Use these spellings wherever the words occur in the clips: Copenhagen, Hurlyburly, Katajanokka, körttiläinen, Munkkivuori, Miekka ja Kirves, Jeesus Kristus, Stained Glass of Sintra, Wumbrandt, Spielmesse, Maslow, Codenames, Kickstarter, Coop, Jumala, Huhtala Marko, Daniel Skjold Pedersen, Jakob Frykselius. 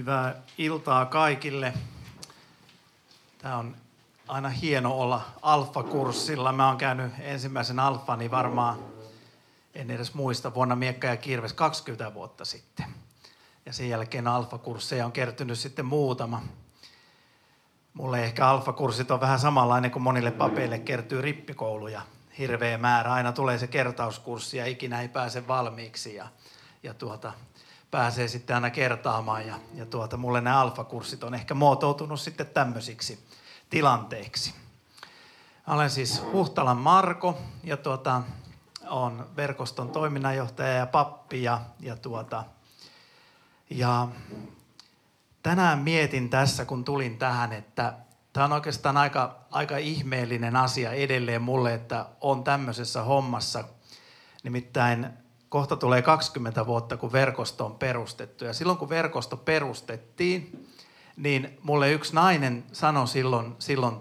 Hyvää iltaa kaikille. Tämä on aina hieno olla alfakurssilla. Mä oon käynyt ensimmäisen alfani varmaan, en edes muista, vuonna Miekka ja Kirves 20 vuotta sitten. Ja sen jälkeen alfakursseja on kertynyt sitten muutama. Mulle ehkä alfakurssit on vähän samanlainen kuin monille papeille kertyy rippikouluja. Hirveä määrä. Aina tulee se kertauskurssi ja ikinä ei pääse valmiiksi ja pääsee sitten aina kertaamaan. Ja mulle nämä alfakurssit on ehkä muotoutunut sitten tämmöisiksi tilanteiksi. Olen siis Huhtalan Marko ja olen verkoston toiminnanjohtaja ja pappi ja tänään mietin tässä, kun tulin tähän, että tämä on oikeastaan aika ihmeellinen asia edelleen mulle, että olen tämmöisessä hommassa. Nimittäin kohta tulee 20 vuotta, kun verkosto on perustettu. Ja silloin, kun verkosto perustettiin, niin mulle yksi nainen sanoi silloin,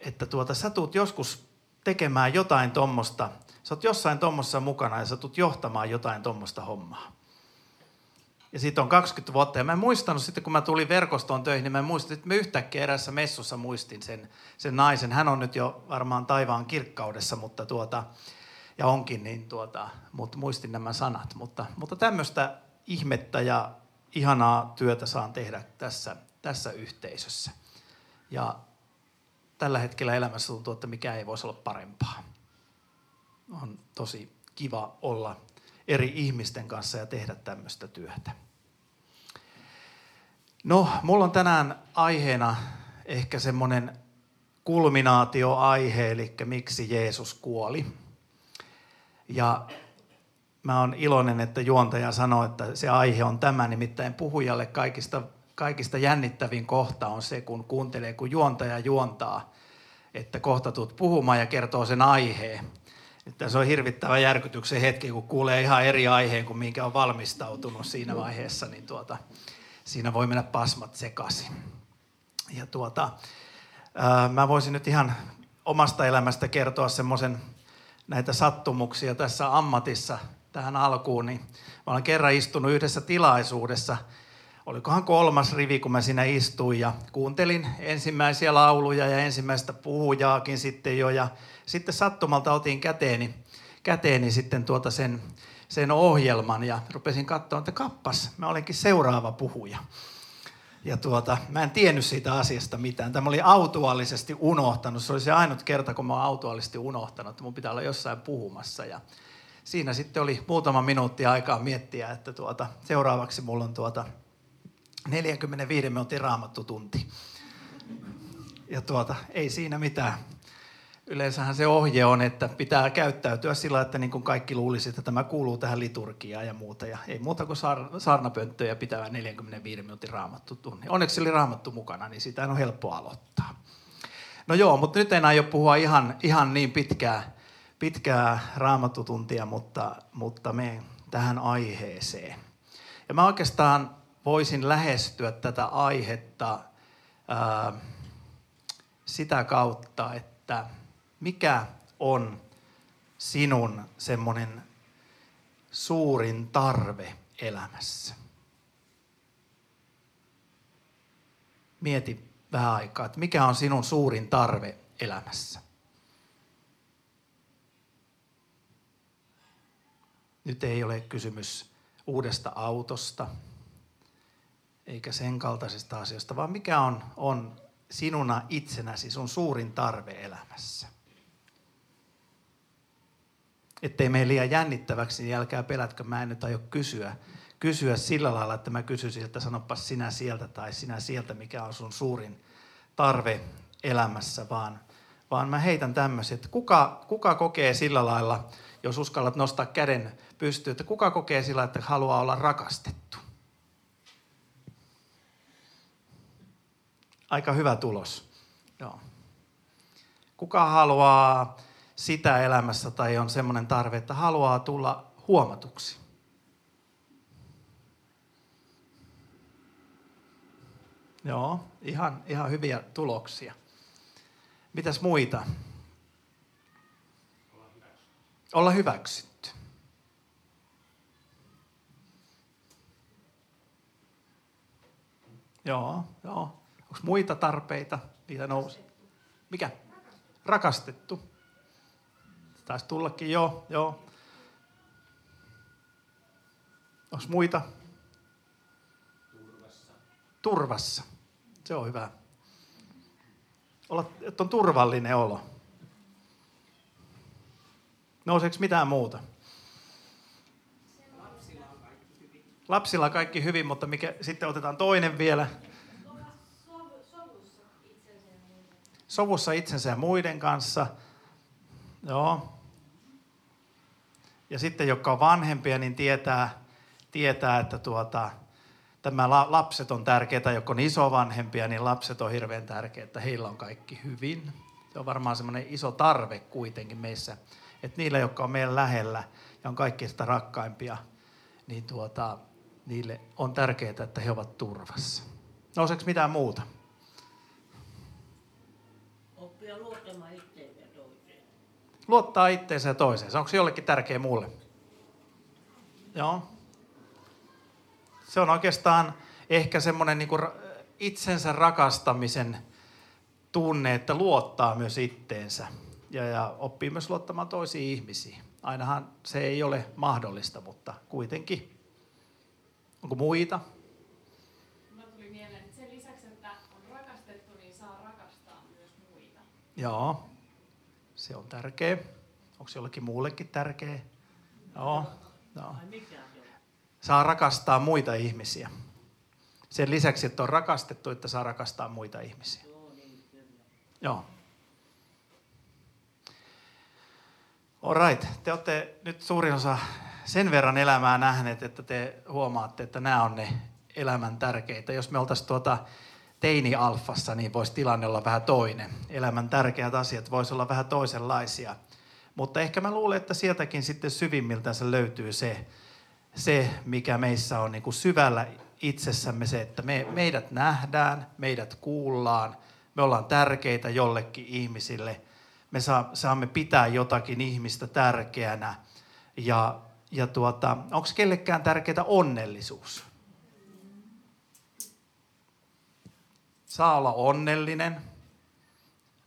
että sä tuut joskus tekemään jotain tommosta. Sä oot jossain tommossa mukana ja sä tuut johtamaan jotain tommosta hommaa. Ja siitä on 20 vuotta. Ja mä en muistanut sitten, kun mä tulin verkostoon töihin, niin mä muistin, että mä yhtäkkiä eräässä messussa muistin sen naisen. Hän on nyt jo varmaan taivaan kirkkaudessa, mutta muistin nämä sanat. Mutta tämmöistä ihmettä ja ihanaa työtä saan tehdä tässä yhteisössä. Ja tällä hetkellä elämässä tuntuu, että mikään ei voisi olla parempaa. On tosi kiva olla eri ihmisten kanssa ja tehdä tämmöistä työtä. No, mulla on tänään aiheena ehkä semmoinen kulminaatioaihe, eli miksi Jeesus kuoli. Ja mä oon iloinen, että juontaja sanoi, että se aihe on tämä, nimittäin puhujalle kaikista jännittävin kohta on se, kun kuuntelee, kun juontaja juontaa, että kohta tuut puhumaan ja kertoo sen aiheen. Että se on hirvittävä järkytyksen hetki, kun kuulee ihan eri aiheen kuin minkä on valmistautunut siinä vaiheessa, niin siinä voi mennä pasmat sekaisin. Ja mä voisin nyt ihan omasta elämästä kertoa semmoisen näitä sattumuksia tässä ammatissa tähän alkuun. Niin mä olen kerran istunut yhdessä tilaisuudessa, olikohan 3. rivi, kun mä siinä istuin ja kuuntelin ensimmäisiä lauluja ja ensimmäistä puhujaakin sitten jo. Ja sitten sattumalta otin käteeni sitten sen ohjelman ja rupesin katsomaan, että kappas, mä olenkin seuraava puhuja. Ja mä en tiennyt siitä asiasta mitään. Tämä oli autuaalisesti unohtanut. Se oli se ainut kerta, kun mä oon autuaalisesti unohtanut, että mun pitää olla jossain puhumassa. Ja siinä sitten oli muutama minuutti aikaa miettiä, että seuraavaksi mulla on 45 minuutin raamattutunti. Ja ei siinä mitään. Yleensähän se ohje on, että pitää käyttäytyä sillä, että niin kuin kaikki luulisi, että tämä kuuluu tähän liturgiaan ja muuta. Ja ei muuta kuin saarnapönttöjä pitää 45 minuutin raamattutunti. Onneksi oli raamattu mukana, niin sitä on helppo aloittaa. No joo, mutta nyt en aio puhua ihan niin pitkää raamattutuntia, mutta menen tähän aiheeseen. Ja mä oikeastaan voisin lähestyä tätä aihetta sitä kautta, että mikä on sinun semmoinen suurin tarve elämässä? Mieti vähän aikaa, että mikä on sinun suurin tarve elämässä? Nyt ei ole kysymys uudesta autosta eikä sen kaltaisesta asiasta, vaan mikä on sinuna itsenäsi sun suurin tarve elämässä. Ettei mene liian jännittäväksi, niin älkää pelätkö, mä en nyt aio kysyä sillä lailla, että mä kysyisin, että sanopas sinä sieltä tai sinä sieltä, mikä on sun suurin tarve elämässä, vaan mä heitän tämmöisen, että kuka kokee sillä lailla, jos uskallat nostaa käden pystyyn, että kuka kokee sillä lailla, että haluaa olla rakastettu? Aika hyvä tulos. Joo. Kuka haluaa sitä elämässä tai on semmoinen tarve, että haluaa tulla huomatuksi? Joo, ihan hyviä tuloksia. Mitäs muita? Olla hyväksytty. Joo. Onko muita tarpeita? Niitä nousi. Mikä? Rakastettu. Taisi tullakin, joo. Onko muita? Turvassa. Se on hyvä. Että on turvallinen olo. Nouseeko mitään muuta? Lapsilla on kaikki hyvin, mutta mikä, sitten otetaan toinen vielä. Sovussa itsensä ja muiden kanssa. Joo. Ja sitten, jotka on vanhempia, niin tietää että tämä lapset on tärkeää. Jotka on isovanhempia, niin lapset on hirveän tärkeää, että heillä on kaikki hyvin. Se on varmaan semmoinen iso tarve kuitenkin meissä. Että niillä, jotka on meidän lähellä ja on kaikkein sitä rakkaimpia, niin niille on tärkeää, että he ovat turvassa. Nouseeko mitään muuta? Oppia luottamaan itseensä ja toiseen. Luottaa itseensä ja toiseen. Onko se jollekin tärkeä muulle? Joo. Se on oikeastaan ehkä semmoinen niin kuin itsensä rakastamisen tunne, että luottaa myös itteensä ja oppii myös luottamaan toisiin ihmisiin. Ainahan se ei ole mahdollista, mutta kuitenkin. Onko muita? Mä tuli mieleen, että sen lisäksi, että on rakastettu, niin saa rakastaa myös muita. Joo, se on tärkeä. Onko se jollekin muullekin tärkeä? Joo. Saa rakastaa muita ihmisiä. Sen lisäksi, että on rakastettu, että saa rakastaa muita ihmisiä. Joo. Alright, te olette nyt suurin osa sen verran elämää nähneet, että te huomaatte, että nämä on ne elämän tärkeitä. Jos me oltaisiin teini-alfassa, niin voisi tilanne olla vähän toinen. Elämän tärkeät asiat voisi olla vähän toisenlaisia. Mutta ehkä mä luulen, että sieltäkin sitten syvimmiltänsä löytyy se mikä meissä on niin kuin syvällä itsessämme, se, että meidät nähdään, meidät kuullaan, me ollaan tärkeitä jollekin ihmisille. Me saamme pitää jotakin ihmistä tärkeänä. Ja onko kellekään tärkeää onnellisuus? Saa olla onnellinen.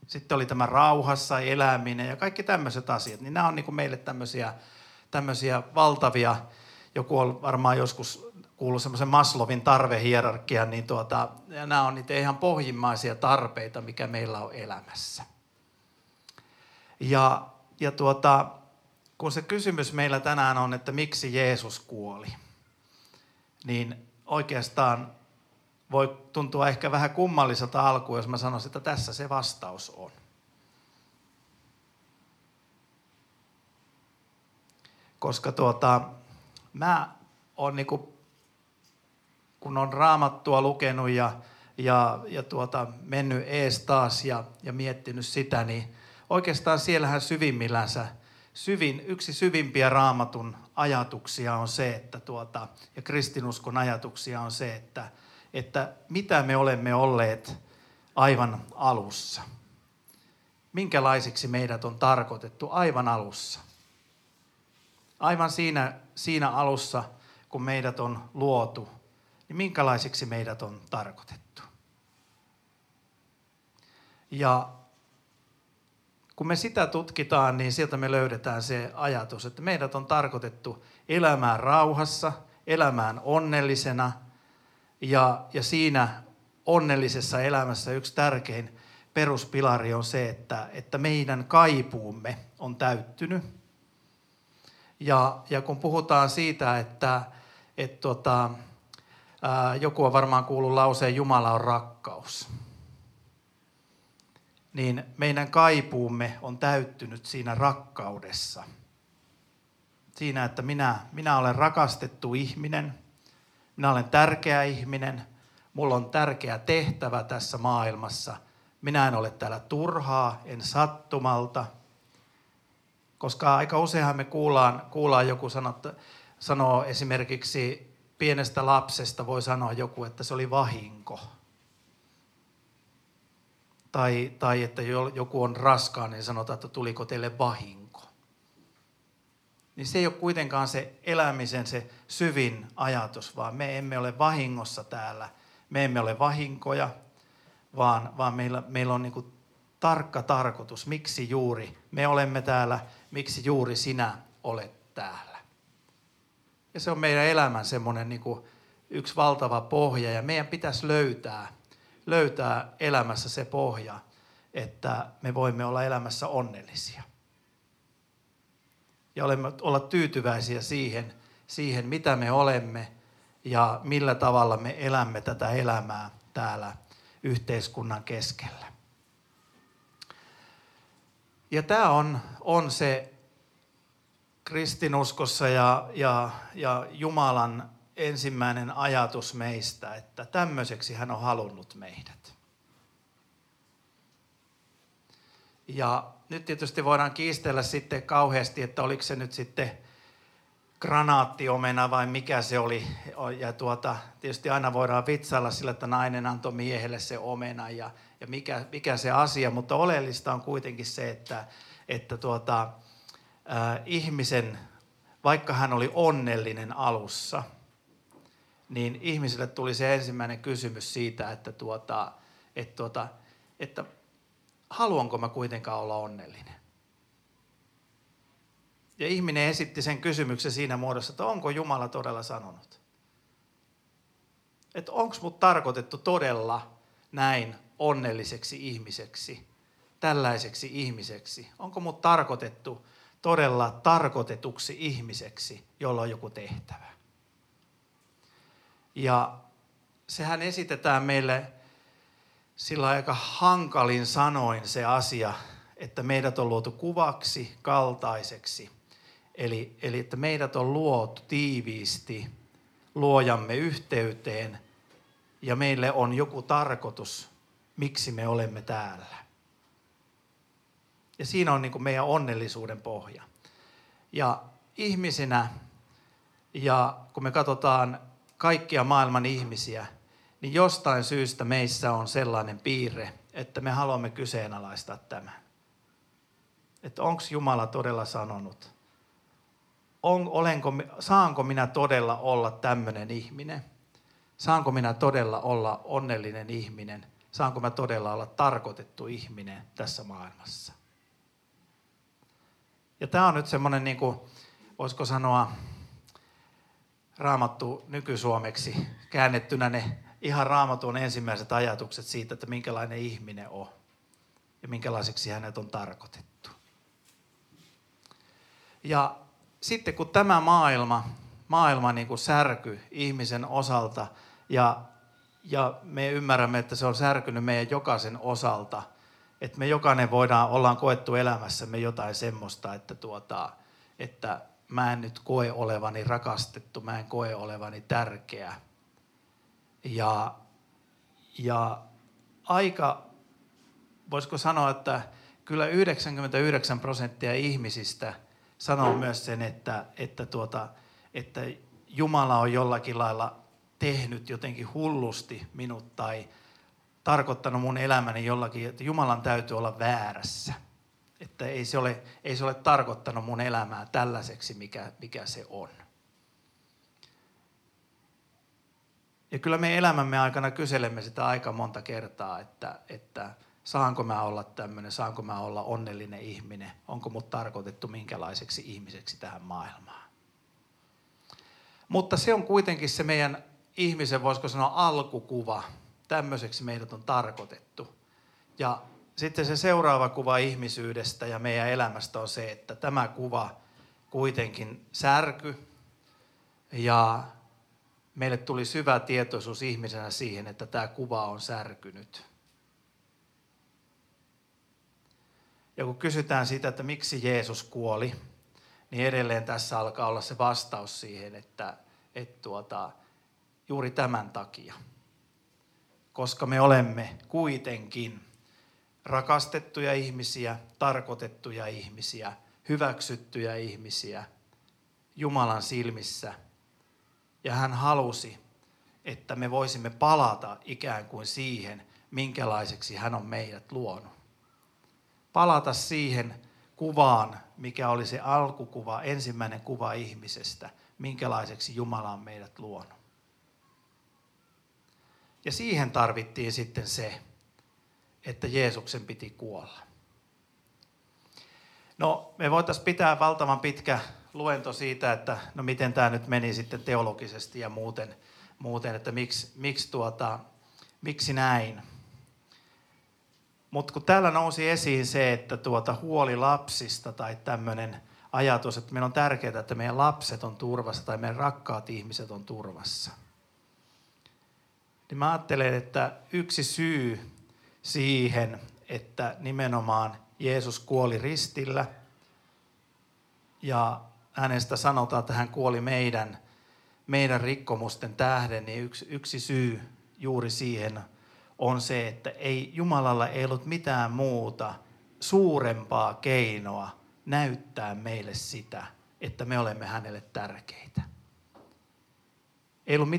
Sitten oli tämä rauhassa eläminen ja kaikki tämmöiset asiat. Niin nämä on niinku meille tämmöisiä valtavia. Joku on varmaan joskus kuullut semmoisen Maslowin tarve-hierarkian. Niin ja nämä on niitä ihan pohjimmaisia tarpeita, mikä meillä on elämässä. Ja kun se kysymys meillä tänään on, että miksi Jeesus kuoli, niin oikeastaan voi tuntua ehkä vähän kummalliselta alkuun, jos mä sanoisin, että tässä se vastaus on. Koska mä oon niinku, kun on Raamattua lukenut ja mennyt ees taas ja miettinyt sitä, niin oikeastaan siellähän syvimmillänsä, yksi syvimpiä Raamatun ajatuksia on se, että ja kristinuskon ajatuksia on se, että mitä me olemme olleet aivan alussa. Minkälaisiksi meidät on tarkoitettu aivan alussa. Aivan siinä alussa, kun meidät on luotu, niin minkälaisiksi meidät on tarkoitettu. Ja kun me sitä tutkitaan, niin sieltä me löydetään se ajatus, että meidät on tarkoitettu elämään rauhassa, elämään onnellisena. Ja siinä onnellisessa elämässä yksi tärkein peruspilari on se, että meidän kaipuumme on täyttynyt. Ja kun puhutaan siitä, että joku on varmaan kuullut lauseen Jumala on rakkaus. Niin meidän kaipuumme on täyttynyt siinä rakkaudessa. Siinä, että minä olen rakastettu ihminen, minä olen tärkeä ihminen, mulla on tärkeä tehtävä tässä maailmassa. Minä en ole täällä turhaa, en sattumalta. Koska aika useinhan me kuullaan joku sanoo esimerkiksi pienestä lapsesta voi sanoa joku, että se oli vahinko. Tai että joku on raskaan, niin sanotaan, että tuliko teille vahinko. Niin se ei ole kuitenkaan se elämisen se syvin ajatus, vaan me emme ole vahingossa täällä. me emme ole vahinkoja, vaan meillä on niin kuin tarkka tarkoitus, miksi juuri me olemme täällä, miksi juuri sinä olet täällä. Ja se on meidän elämän semmoinen niin kuin yksi valtava pohja, ja meidän pitäisi löytää elämässä se pohja, että me voimme olla elämässä onnellisia. Ja olla tyytyväisiä siihen, mitä me olemme ja millä tavalla me elämme tätä elämää täällä yhteiskunnan keskellä. Ja tämä on se kristinuskossa ja Jumalan ensimmäinen ajatus meistä, että tämmöiseksi hän on halunnut meidät. Ja nyt tietysti voidaan kiistellä sitten kauheasti, että oliko se nyt sitten granaattiomena vai mikä se oli. Ja tietysti aina voidaan vitsailla sillä, että nainen antoi miehelle se omena ja mikä se asia. Mutta oleellista on kuitenkin se, että ihmisen, vaikka hän oli onnellinen alussa, niin ihmiselle tuli se ensimmäinen kysymys siitä, että haluanko mä kuitenkaan olla onnellinen? Ja ihminen esitti sen kysymyksen siinä muodossa, että onko Jumala todella sanonut? Että onko mut tarkoitettu todella näin onnelliseksi ihmiseksi, tällaiseksi ihmiseksi? Onko mut tarkoitettu todella tarkoitetuksi ihmiseksi, jolla on joku tehtävä? Ja sehän esitetään meille sillä aika hankalin sanoin se asia, että meidät on luotu kuvaksi, kaltaiseksi. Eli että meidät on luotu tiiviisti luojamme yhteyteen ja meille on joku tarkoitus, miksi me olemme täällä. Ja siinä on niin kuin meidän onnellisuuden pohja. Ja ihmisinä, ja kun me katsotaan kaikkia maailman ihmisiä, niin jostain syystä meissä on sellainen piirre, että me haluamme kyseenalaistaa tämän. Että onko Jumala todella sanonut? Saanko minä todella olla tämmöinen ihminen? Saanko minä todella olla onnellinen ihminen? Saanko minä todella olla tarkoitettu ihminen tässä maailmassa? Ja tämä on nyt semmoinen, niin kuin, voisiko sanoa, Raamattu nykysuomeksi käännettynä ne ihan Raamatun ensimmäiset ajatukset siitä, että minkälainen ihminen on ja minkälaiseksi hänet on tarkoitettu. Ja sitten kun tämä maailma niin kuin särky ihmisen osalta ja me ymmärrämme, että se on särkynyt meidän jokaisen osalta, että me jokainen ollaan koettu elämässämme jotain semmoista, että mä en nyt koe olevani rakastettu, mä en koe olevani tärkeä. Ja aika, voisiko sanoa, että kyllä 99% ihmisistä sanoo myös sen, että Jumala on jollakin lailla tehnyt jotenkin hullusti minut tai tarkoittanut mun elämäni jollakin, että Jumalan täytyy olla väärässä. Että ei se ole tarkoittanut mun elämää tällaiseksi, mikä se on. Ja kyllä me elämämme aikana kyselemme sitä aika monta kertaa, että saanko mä olla tämmöinen, saanko mä olla onnellinen ihminen, onko mut tarkoitettu minkälaiseksi ihmiseksi tähän maailmaan. Mutta se on kuitenkin se meidän ihmisen, voisiko sanoa, alkukuva, tämmöiseksi meidät on tarkoitettu. Ja sitten se seuraava kuva ihmisyydestä ja meidän elämästä on se, että tämä kuva kuitenkin särky ja meille tuli syvä tietoisuus ihmisenä siihen, että tämä kuva on särkynyt. Ja kun kysytään siitä, että miksi Jeesus kuoli, niin edelleen tässä alkaa olla se vastaus siihen, että juuri tämän takia. Koska me olemme kuitenkin rakastettuja ihmisiä, tarkoitettuja ihmisiä, hyväksyttyjä ihmisiä Jumalan silmissä. Ja hän halusi, että me voisimme palata ikään kuin siihen, minkälaiseksi hän on meidät luonut. Palata siihen kuvaan, mikä oli se alkukuva, ensimmäinen kuva ihmisestä, minkälaiseksi Jumala on meidät luonut. Ja siihen tarvittiin sitten se, että Jeesuksen piti kuolla. No, me voitaisiin pitää valtavan pitkä luento siitä, että no miten tämä nyt meni sitten teologisesti ja muuten että miksi näin. Mutta kun täällä nousi esiin se, että huoli lapsista tai tämmöinen ajatus, että meillä on tärkeää, että meidän lapset on turvassa tai meidän rakkaat ihmiset on turvassa. Niin mä ajattelen, että yksi syy siihen, että nimenomaan Jeesus kuoli ristillä ja hänestä sanotaan, että hän kuoli meidän rikkomusten tähden, niin yksi syy juuri siihen on se, että Jumalalla ei ollut mitään muuta suurempaa keinoa näyttää meille sitä, että me olemme hänelle tärkeitä. Ei ollut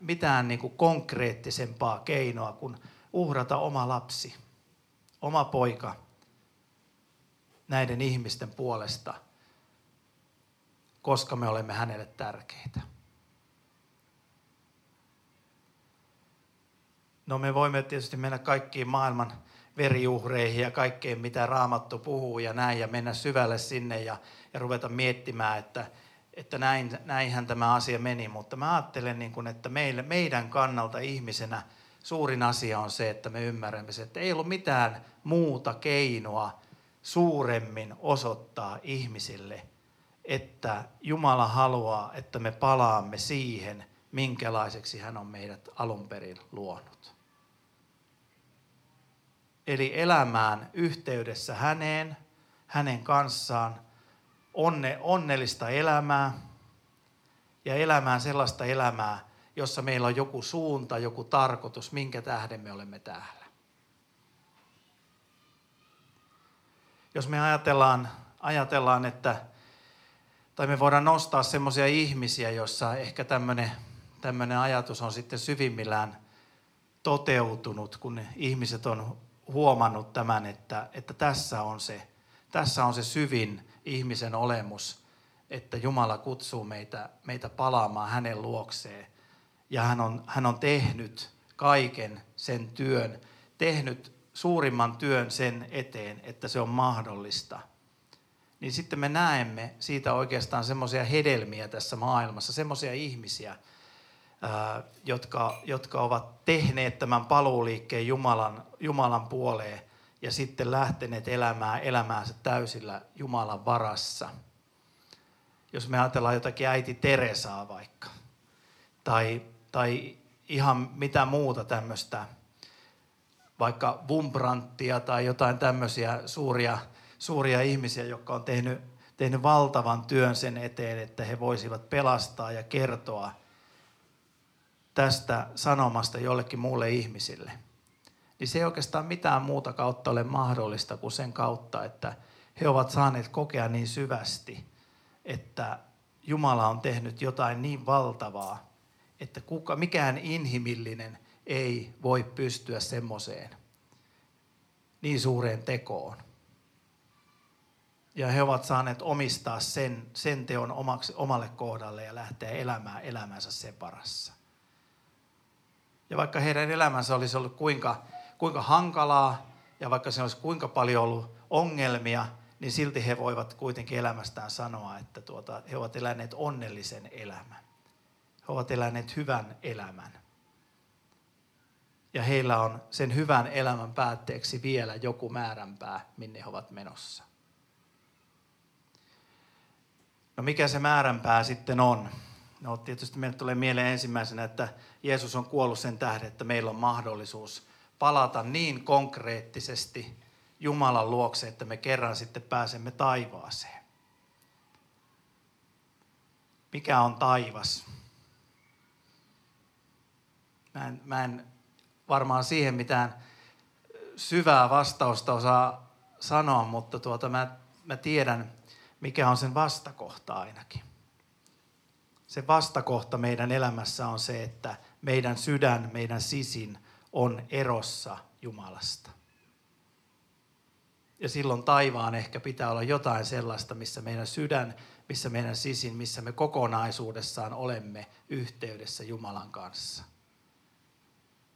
mitään niin kuin konkreettisempaa keinoa kuin uhrata oma lapsi, oma poika näiden ihmisten puolesta, koska me olemme hänelle tärkeitä. No me voimme tietysti mennä kaikkiin maailman veriuhreihin ja kaikkeen, mitä Raamattu puhuu ja näin, ja mennä syvälle sinne ja ruveta miettimään, että näinhän tämä asia meni. Mutta mä ajattelen, niin kuin, että meidän kannalta ihmisenä suurin asia on se, että me ymmärrämme se, että ei ollut mitään muuta keinoa suuremmin osoittaa ihmisille, että Jumala haluaa, että me palaamme siihen, minkälaiseksi hän on meidät alun perin luonut. Eli elämään yhteydessä häneen, hänen kanssaan, onnellista elämää ja elämään sellaista elämää, jossa meillä on joku suunta, joku tarkoitus, minkä tähden me olemme täällä. Jos me ajatellaan että, tai me voidaan nostaa semmoisia ihmisiä, joissa ehkä tämmöinen ajatus on sitten syvimmillään toteutunut, kun ihmiset on huomannut tämän, että tässä on se syvin ihmisen olemus, että Jumala kutsuu meitä palaamaan hänen luokseen. Ja hän on tehnyt kaiken sen työn, tehnyt suurimman työn sen eteen, että se on mahdollista. Niin sitten me näemme siitä oikeastaan semmoisia hedelmiä tässä maailmassa, semmoisia ihmisiä, jotka ovat tehneet tämän paluuliikkeen Jumalan puoleen ja sitten lähteneet elämäänsä täysillä Jumalan varassa. Jos me ajatellaan jotakin äiti Teresaa vaikka, tai ihan mitä muuta tämmöistä, vaikka Wumbrandtia tai jotain tämmöisiä suuria ihmisiä, jotka on tehnyt valtavan työn sen eteen, että he voisivat pelastaa ja kertoa tästä sanomasta jollekin muulle ihmisille, niin se ei oikeastaan mitään muuta kautta ole mahdollista kuin sen kautta, että he ovat saaneet kokea niin syvästi, että Jumala on tehnyt jotain niin valtavaa, että mikään inhimillinen ei voi pystyä semmoiseen niin suureen tekoon. Ja he ovat saaneet omistaa sen teon omalle kohdalle ja lähteä elämään elämänsä sen parassa. Ja vaikka heidän elämänsä olisi ollut kuinka hankalaa ja vaikka se olisi kuinka paljon ollut ongelmia, niin silti he voivat kuitenkin elämästään sanoa, että he ovat eläneet onnellisen elämän. He ovat eläneet hyvän elämän. Ja heillä on sen hyvän elämän päätteeksi vielä joku määränpää, minne he ovat menossa. No mikä se määränpää sitten on? No tietysti meille tulee mieleen ensimmäisenä, että Jeesus on kuollut sen tähden, että meillä on mahdollisuus palata niin konkreettisesti Jumalan luokse, että me kerran sitten pääsemme taivaaseen. Mikä on taivas? Mä en varmaan siihen mitään syvää vastausta osaa sanoa, mutta mä tiedän, mikä on sen vastakohta ainakin. Se vastakohta meidän elämässä on se, että meidän sydän, meidän sisin on erossa Jumalasta. Ja silloin taivaan ehkä pitää olla jotain sellaista, missä meidän sydän, missä meidän sisin, missä me kokonaisuudessaan olemme yhteydessä Jumalan kanssa.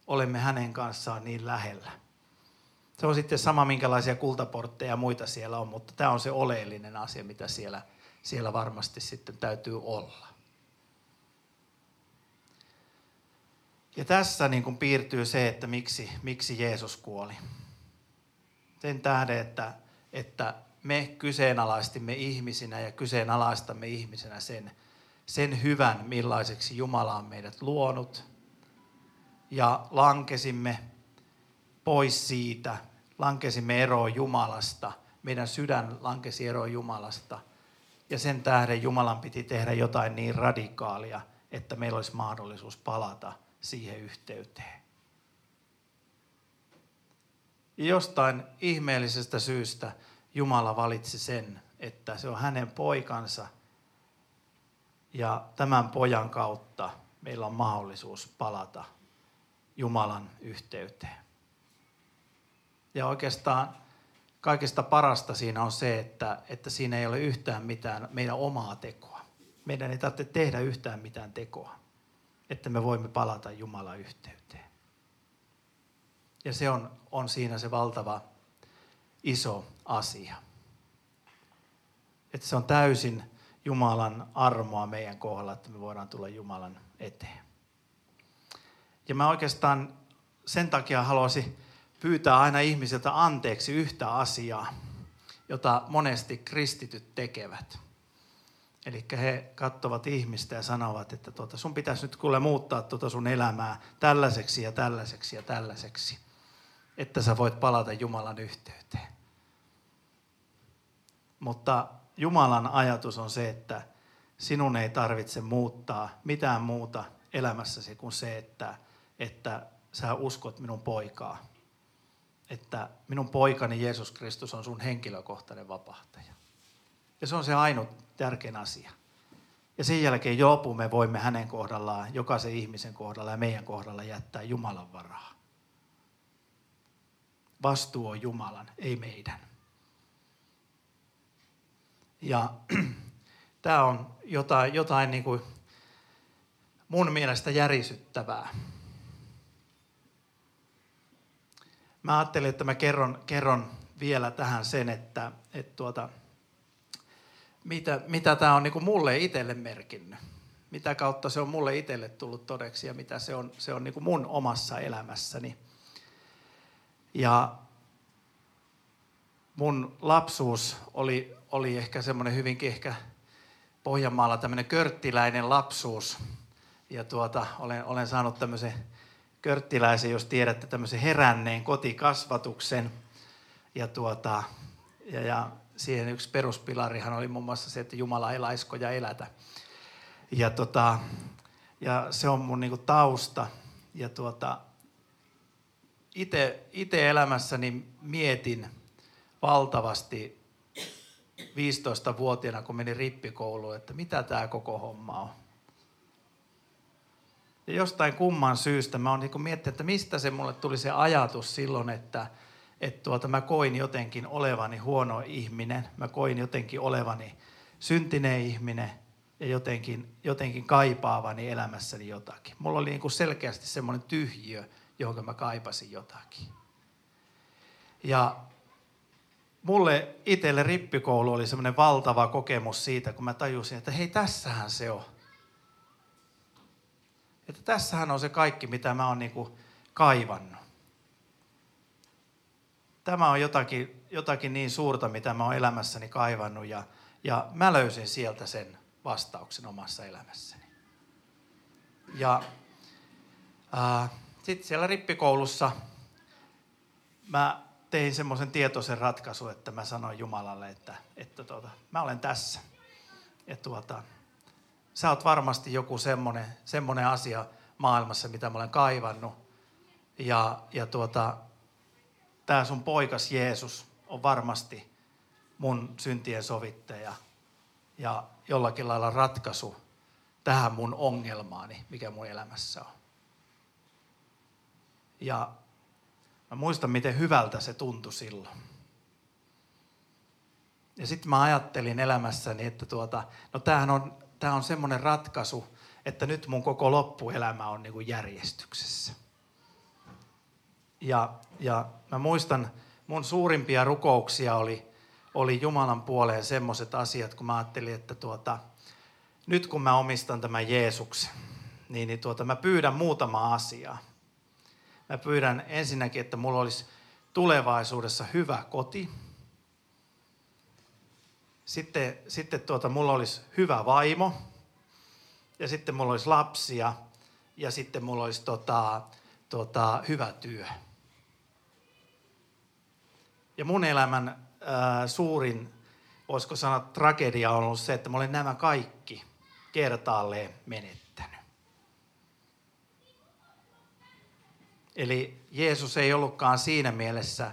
olemme hänen kanssaan niin lähellä. Se on sitten sama, minkälaisia kultaportteja ja muita siellä on, mutta tämä on se oleellinen asia, mitä siellä varmasti sitten täytyy olla. Ja tässä niin kuin piirtyy se, että miksi Jeesus kuoli. Sen tähden, että me kyseenalaistimme ihmisinä ja kyseenalaistamme ihmisenä sen hyvän, millaiseksi Jumala on meidät luonut. Ja lankesimme pois siitä, lankesimme eroon Jumalasta, meidän sydän lankesi eroon Jumalasta. Ja sen tähden Jumalan piti tehdä jotain niin radikaalia, että meillä olisi mahdollisuus palata siihen yhteyteen. Ja jostain ihmeellisestä syystä Jumala valitsi sen, että se on hänen poikansa ja tämän pojan kautta meillä on mahdollisuus palata Jumalan yhteyteen. Ja oikeastaan kaikesta parasta siinä on se, että siinä ei ole yhtään mitään meidän omaa tekoa. Meidän ei tarvitse tehdä yhtään mitään tekoa, että me voimme palata Jumalan yhteyteen. Ja se on siinä se valtava iso asia. Että se on täysin Jumalan armoa meidän kohdalla, että me voidaan tulla Jumalan eteen. Ja mä oikeastaan sen takia haluaisin pyytää aina ihmisiltä anteeksi yhtä asiaa, jota monesti kristityt tekevät. Eli he katsovat ihmistä ja sanovat, että sun pitäisi nyt kuule muuttaa sun elämää tällaiseksi ja tällaiseksi ja tällaiseksi, että sä voit palata Jumalan yhteyteen. Mutta Jumalan ajatus on se, että sinun ei tarvitse muuttaa mitään muuta elämässäsi kuin se, että sä uskot minun poikaa. Että minun poikani Jeesus Kristus on sun henkilökohtainen vapahtaja. Ja se on se ainut tärkein asia. Ja sen jälkeen jopu me voimme hänen kohdallaan, jokaisen ihmisen kohdalla ja meidän kohdalla jättää Jumalan varaa. Vastuu on Jumalan, ei meidän. Ja tämä on jotain niin kuin mun mielestä järisyttävää. Mä ajattelin, että mä kerron vielä tähän sen, että mitä tämä on niin kuin mulle itselle merkinnyt. Mitä kautta se on mulle itselle tullut todeksi ja mitä se on niin kuin mun omassa elämässäni. Ja mun lapsuus oli ehkä semmoinen hyvinkin ehkä Pohjanmaalla tämmöinen körttiläinen lapsuus. Ja olen saanut tämmöisen körttiläisen, jos tiedätte, tämmöisen heränneen kotikasvatuksen. Ja siihen yksi peruspilarihan oli muun muassa se, että Jumala ei laiskoja elätä. Ja, ja se on mun niinku tausta. Ja ite elämässäni mietin valtavasti 15-vuotiaana, kun menin rippikouluun, että mitä tämä koko homma on. Ja jostain kumman syystä mä oon niinku miettinyt, että mistä se mulle tuli se ajatus silloin, että mä koin jotenkin olevani huono ihminen, mä koin jotenkin olevani syntinen ihminen ja jotenkin kaipaavani elämässäni jotakin. Mulla oli niinku selkeästi semmoinen tyhjiö, johon mä kaipasin jotakin. Ja mulle itselle rippikoulu oli semmoinen valtava kokemus siitä, kun mä tajusin, että hei, tässähän se on. Että tässähän on se kaikki, mitä mä oon niinku kaivannut. Tämä on jotakin niin suurta, mitä mä oon elämässäni kaivannut ja mä löysin sieltä sen vastauksen omassa elämässäni. Ja sitten siellä rippikoulussa mä tein semmoisen tietoisen ratkaisun, että mä sanoin Jumalalle, että mä olen tässä. Ja sä oot varmasti joku semmoinen asia maailmassa, mitä mä olen kaivannut. Ja tää sun poikas Jeesus on varmasti mun syntien sovittaja ja jollakin lailla ratkaisu tähän mun ongelmaani, mikä mun elämässä on. Ja mä muistan, miten hyvältä se tuntui silloin. Ja sitten mä ajattelin elämässäni, että tää on semmoinen ratkaisu, että nyt mun koko loppuelämä on niinku järjestyksessä. Ja mä muistan, mun suurimpia rukouksia oli Jumalan puoleen semmoiset asiat, kun mä ajattelin, että nyt kun mä omistan tämän Jeesuksen, niin mä pyydän muutamaa asiaa. Mä pyydän ensinnäkin, että mulla olisi tulevaisuudessa hyvä koti. Sitten mulla olisi hyvä vaimo. Ja sitten mulla olisi lapsia. Ja sitten mulla olisi hyvä työ. Ja mun elämän suurin, voisiko sanoa, tragedia on ollut se, että mä olen nämä kaikki kertaalleen menettänyt. Eli Jeesus ei ollutkaan siinä mielessä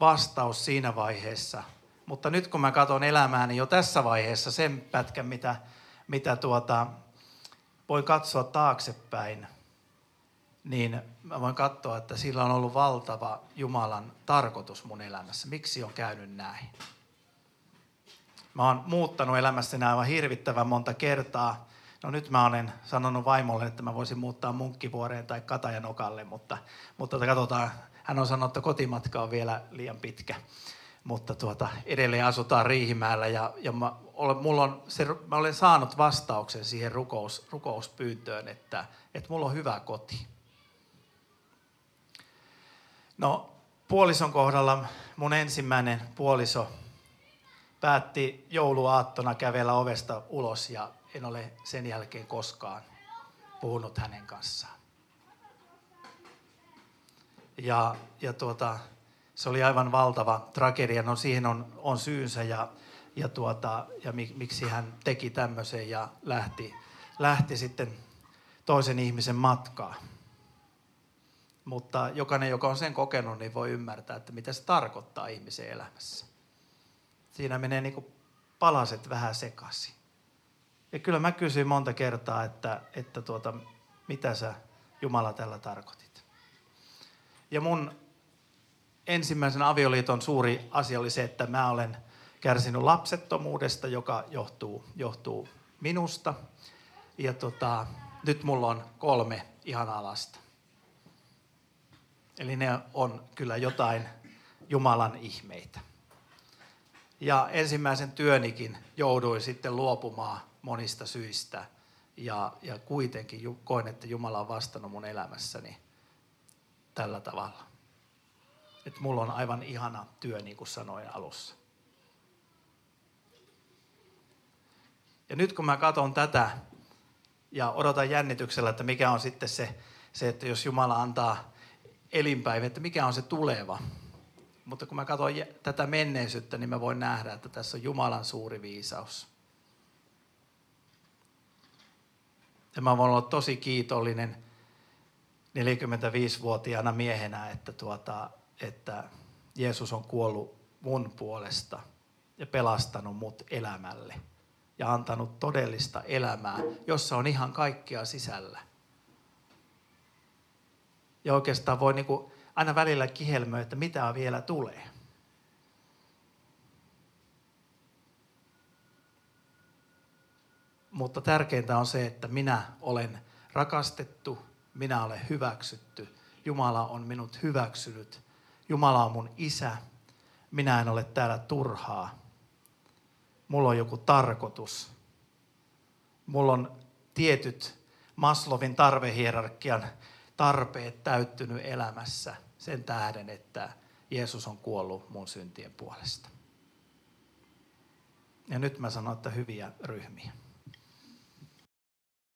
vastaus siinä vaiheessa. Mutta nyt kun mä katson elämääni jo tässä vaiheessa sen pätkän, mitä voi katsoa taaksepäin, niin mä voin katsoa, että sillä on ollut valtava Jumalan tarkoitus mun elämässä. Miksi on käynyt näin? Mä oon muuttanut elämässäni aivan hirvittävän monta kertaa. No nyt mä olen sanonut vaimolle, että mä voisin muuttaa Munkkivuoreen tai Katajanokalle, mutta katsotaan. Hän on sanonut, että kotimatka on vielä liian pitkä. Mutta edelleen asutaan Riihimäellä ja mä olen saanut vastauksen siihen rukouspyyntöön, että mulla on hyvä koti. No puolison kohdalla mun ensimmäinen puoliso päätti jouluaattona kävellä ovesta ulos ja en ole sen jälkeen koskaan puhunut hänen kanssaan. Ja se oli aivan valtava tragedia. No siihen on syynsä ja miksi hän teki tämmöisen ja lähti sitten toisen ihmisen matkaan. Mutta jokainen, joka on sen kokenut, niin voi ymmärtää, että mitä se tarkoittaa ihmisen elämässä. Siinä menee niin kuin palaset vähän sekaisin. Ja kyllä mä kysyin monta kertaa, että mitä sä Jumala tällä tarkoitit. Ja mun ensimmäisen avioliiton suuri asia oli se, että mä olen kärsinyt lapsettomuudesta, joka johtuu minusta. Ja nyt mulla on 3 ihanaa lasta. Eli ne on kyllä jotain Jumalan ihmeitä. Ja ensimmäisen työnikin jouduin sitten luopumaan monista syistä. Ja kuitenkin koen, että Jumala on vastannut mun elämässäni tällä tavalla. Että mulla on aivan ihana työ, niin kuin sanoin alussa. Ja nyt kun mä katson tätä ja odotan jännityksellä, että mikä on sitten se että jos Jumala antaa elinpäivä, että mikä on se tuleva. Mutta kun mä katson tätä menneisyyttä, niin mä voin nähdä, että tässä on Jumalan suuri viisaus. Ja mä voin olla tosi kiitollinen 45-vuotiaana miehenä, että Jeesus on kuollut mun puolesta ja pelastanut mut elämälle. Ja antanut todellista elämää, jossa on ihan kaikkea sisällä. Ja oikeastaan voi niinku aina välillä kihelmöä, että mitä vielä tulee. Mutta tärkeintä on se, että minä olen rakastettu, minä olen hyväksytty. Jumala on minut hyväksynyt. Jumala on mun isä. Minä en ole täällä turhaa. Mulla on joku tarkoitus. Mulla on tietyt Maslowin tarve-hierarkian tarpeet täyttynyt elämässä sen tähden, että Jeesus on kuollut mun syntien puolesta. Ja nyt mä sanon, että hyviä ryhmiä.